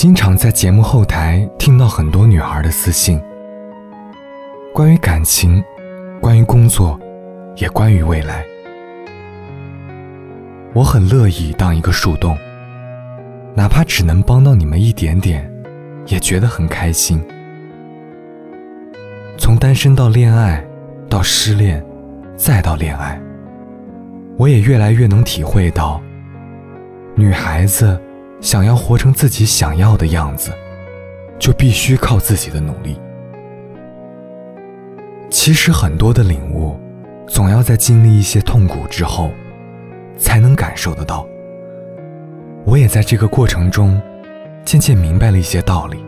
经常在节目后台听到很多女孩的私信，关于感情，关于工作，也关于未来。我很乐意当一个树洞，哪怕只能帮到你们一点点，也觉得很开心。从单身到恋爱，到失恋，再到恋爱，我也越来越能体会到，女孩子想要活成自己想要的样子，就必须靠自己的努力。其实很多的领悟，总要在经历一些痛苦之后，才能感受得到。我也在这个过程中，渐渐明白了一些道理，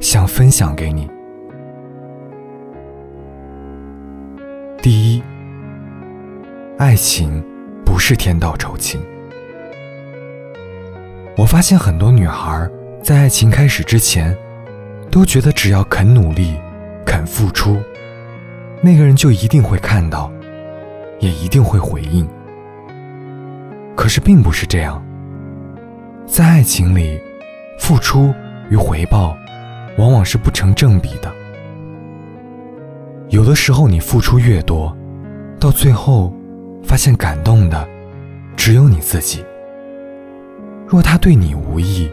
想分享给你。第一，爱情不是天道酬勤。我发现很多女孩在爱情开始之前，都觉得只要肯努力、肯付出，那个人就一定会看到，也一定会回应。可是并不是这样，在爱情里，付出与回报往往是不成正比的。有的时候你付出越多，到最后发现感动的只有你自己。若他对你无意，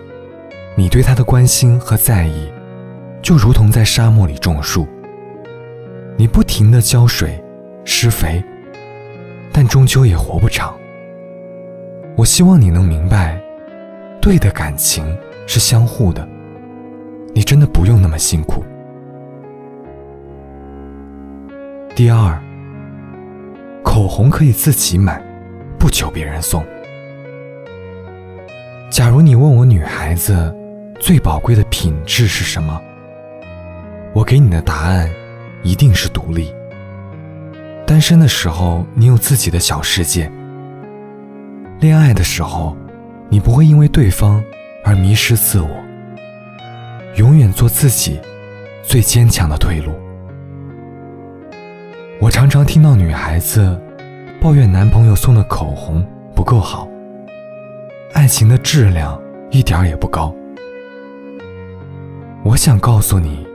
你对他的关心和在意，就如同在沙漠里种树，你不停地浇水、施肥，但终究也活不长。我希望你能明白，对的感情是相互的，你真的不用那么辛苦。第二，口红可以自己买，不求别人送。假如你问我女孩子最宝贵的品质是什么，我给你的答案一定是独立。单身的时候你有自己的小世界，恋爱的时候你不会因为对方而迷失自我，永远做自己最坚强的退路。我常常听到女孩子抱怨男朋友送的口红不够好，爱情的质量一点也不高。我想告诉你，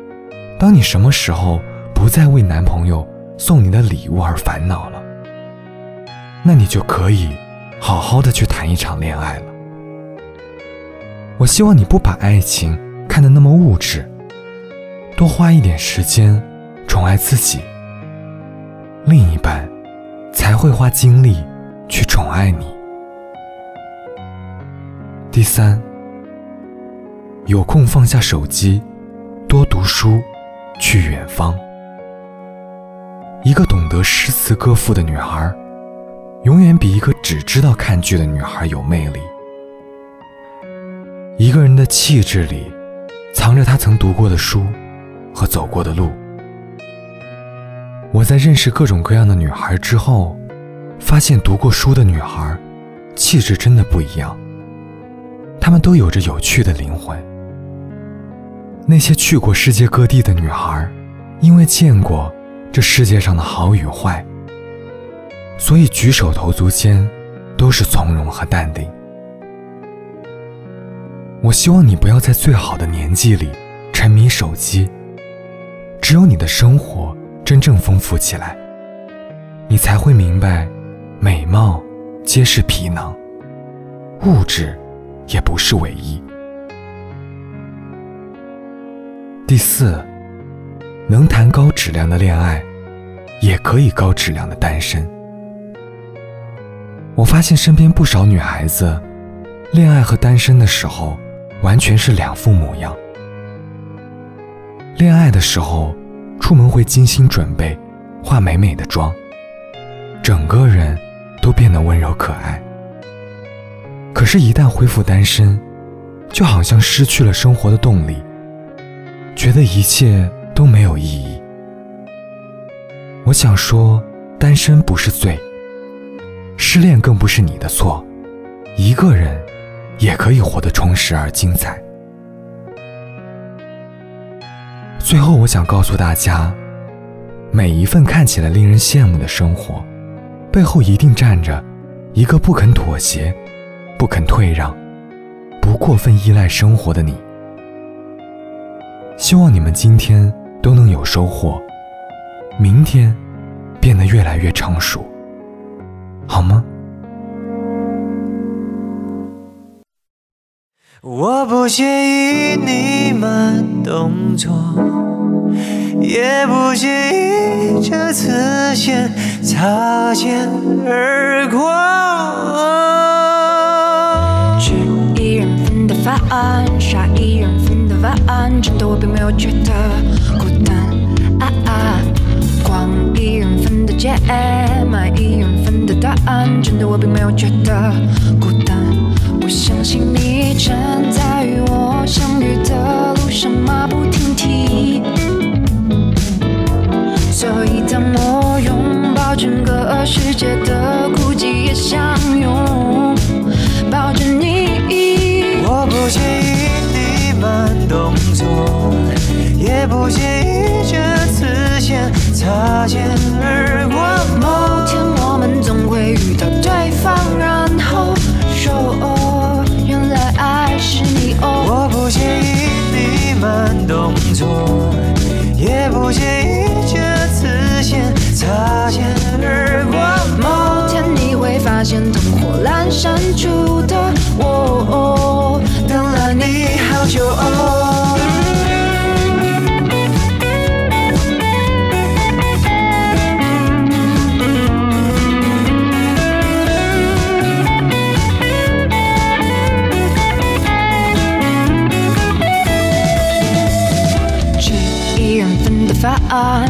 当你什么时候不再为男朋友送你的礼物而烦恼了，那你就可以好好的去谈一场恋爱了。我希望你不把爱情看得那么物质，多花一点时间宠爱自己，另一半才会花精力去宠爱你。第三，有空放下手机，多读书，去远方。一个懂得诗词歌赋的女孩，永远比一个只知道看剧的女孩有魅力。一个人的气质里，藏着她曾读过的书和走过的路。我在认识各种各样的女孩之后，发现读过书的女孩，气质真的不一样。她们都有着有趣的灵魂。那些去过世界各地的女孩，因为见过这世界上的好与坏，所以举手投足间都是从容和淡定。我希望你不要在最好的年纪里沉迷手机，只有你的生活真正丰富起来，你才会明白，美貌皆是皮囊，物质也不是唯一。第四，能谈高质量的恋爱，也可以高质量的单身。我发现身边不少女孩子，恋爱和单身的时候，完全是两副模样。恋爱的时候，出门会精心准备，化美美的妆，整个人都变得温柔可爱。可是一旦恢复单身，就好像失去了生活的动力，觉得一切都没有意义。我想说，单身不是罪，失恋更不是你的错，一个人也可以活得充实而精彩。最后我想告诉大家，每一份看起来令人羡慕的生活，背后一定站着一个不肯妥协、不肯退让、不不过分依赖生活的你。希望你们今天都能有收获，明天变得越来越成熟，好吗？我不介意你慢动作，也不介意这次先擦肩而过。吃一人份的饭，刷一人份的碗，真的我并没有觉得孤单。逛一人份的街，买一人份的答案，真的我并没有觉得孤单。我相信你站在与我相遇的路上马不停蹄，所以当我拥抱整个世界的孤寂也相拥抱着你。我不介意你慢动作，也不介意这次先擦肩而过。某天我们总会遇到对方，然后说原来爱是你我不介意你慢动作，也不介意这次先擦肩而过。某天你会发现灯火阑珊处的我等了你好久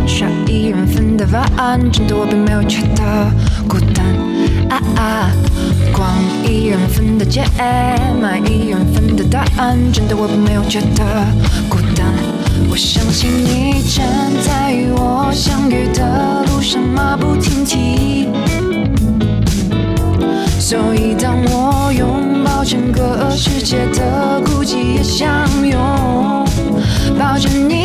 刷一人份的碗，真的我并没有觉得孤单。逛一人份的街，买一人份的答案，真的我并没有觉得孤单。我相信你站在与我相遇的路上马不停蹄，所以当我拥抱整个世界的孤寂也相拥抱着你。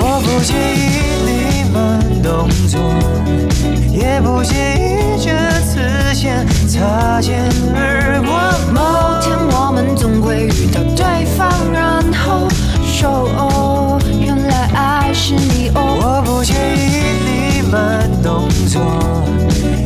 我不介意你慢动作，也不介意这次先擦肩而过。某天我们总会遇到对方，然后说原来爱是你我不介意你慢动作，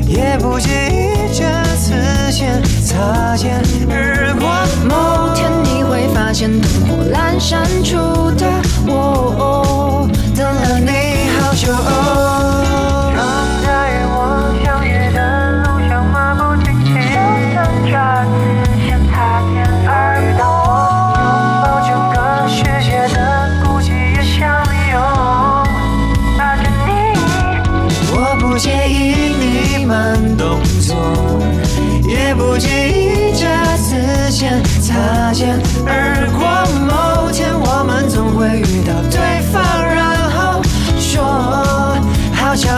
也不介意这次先擦肩而过。某天你会发现灯火阑珊处的我等了你好久站在与我相遇的路上马不停蹄，等着自己擦肩而过。我拥抱整个世界的孤寂也相拥抱着你。我不介意你慢动作，也不介意这次先擦肩而过。某天我们总会遇到对方，然后说好巧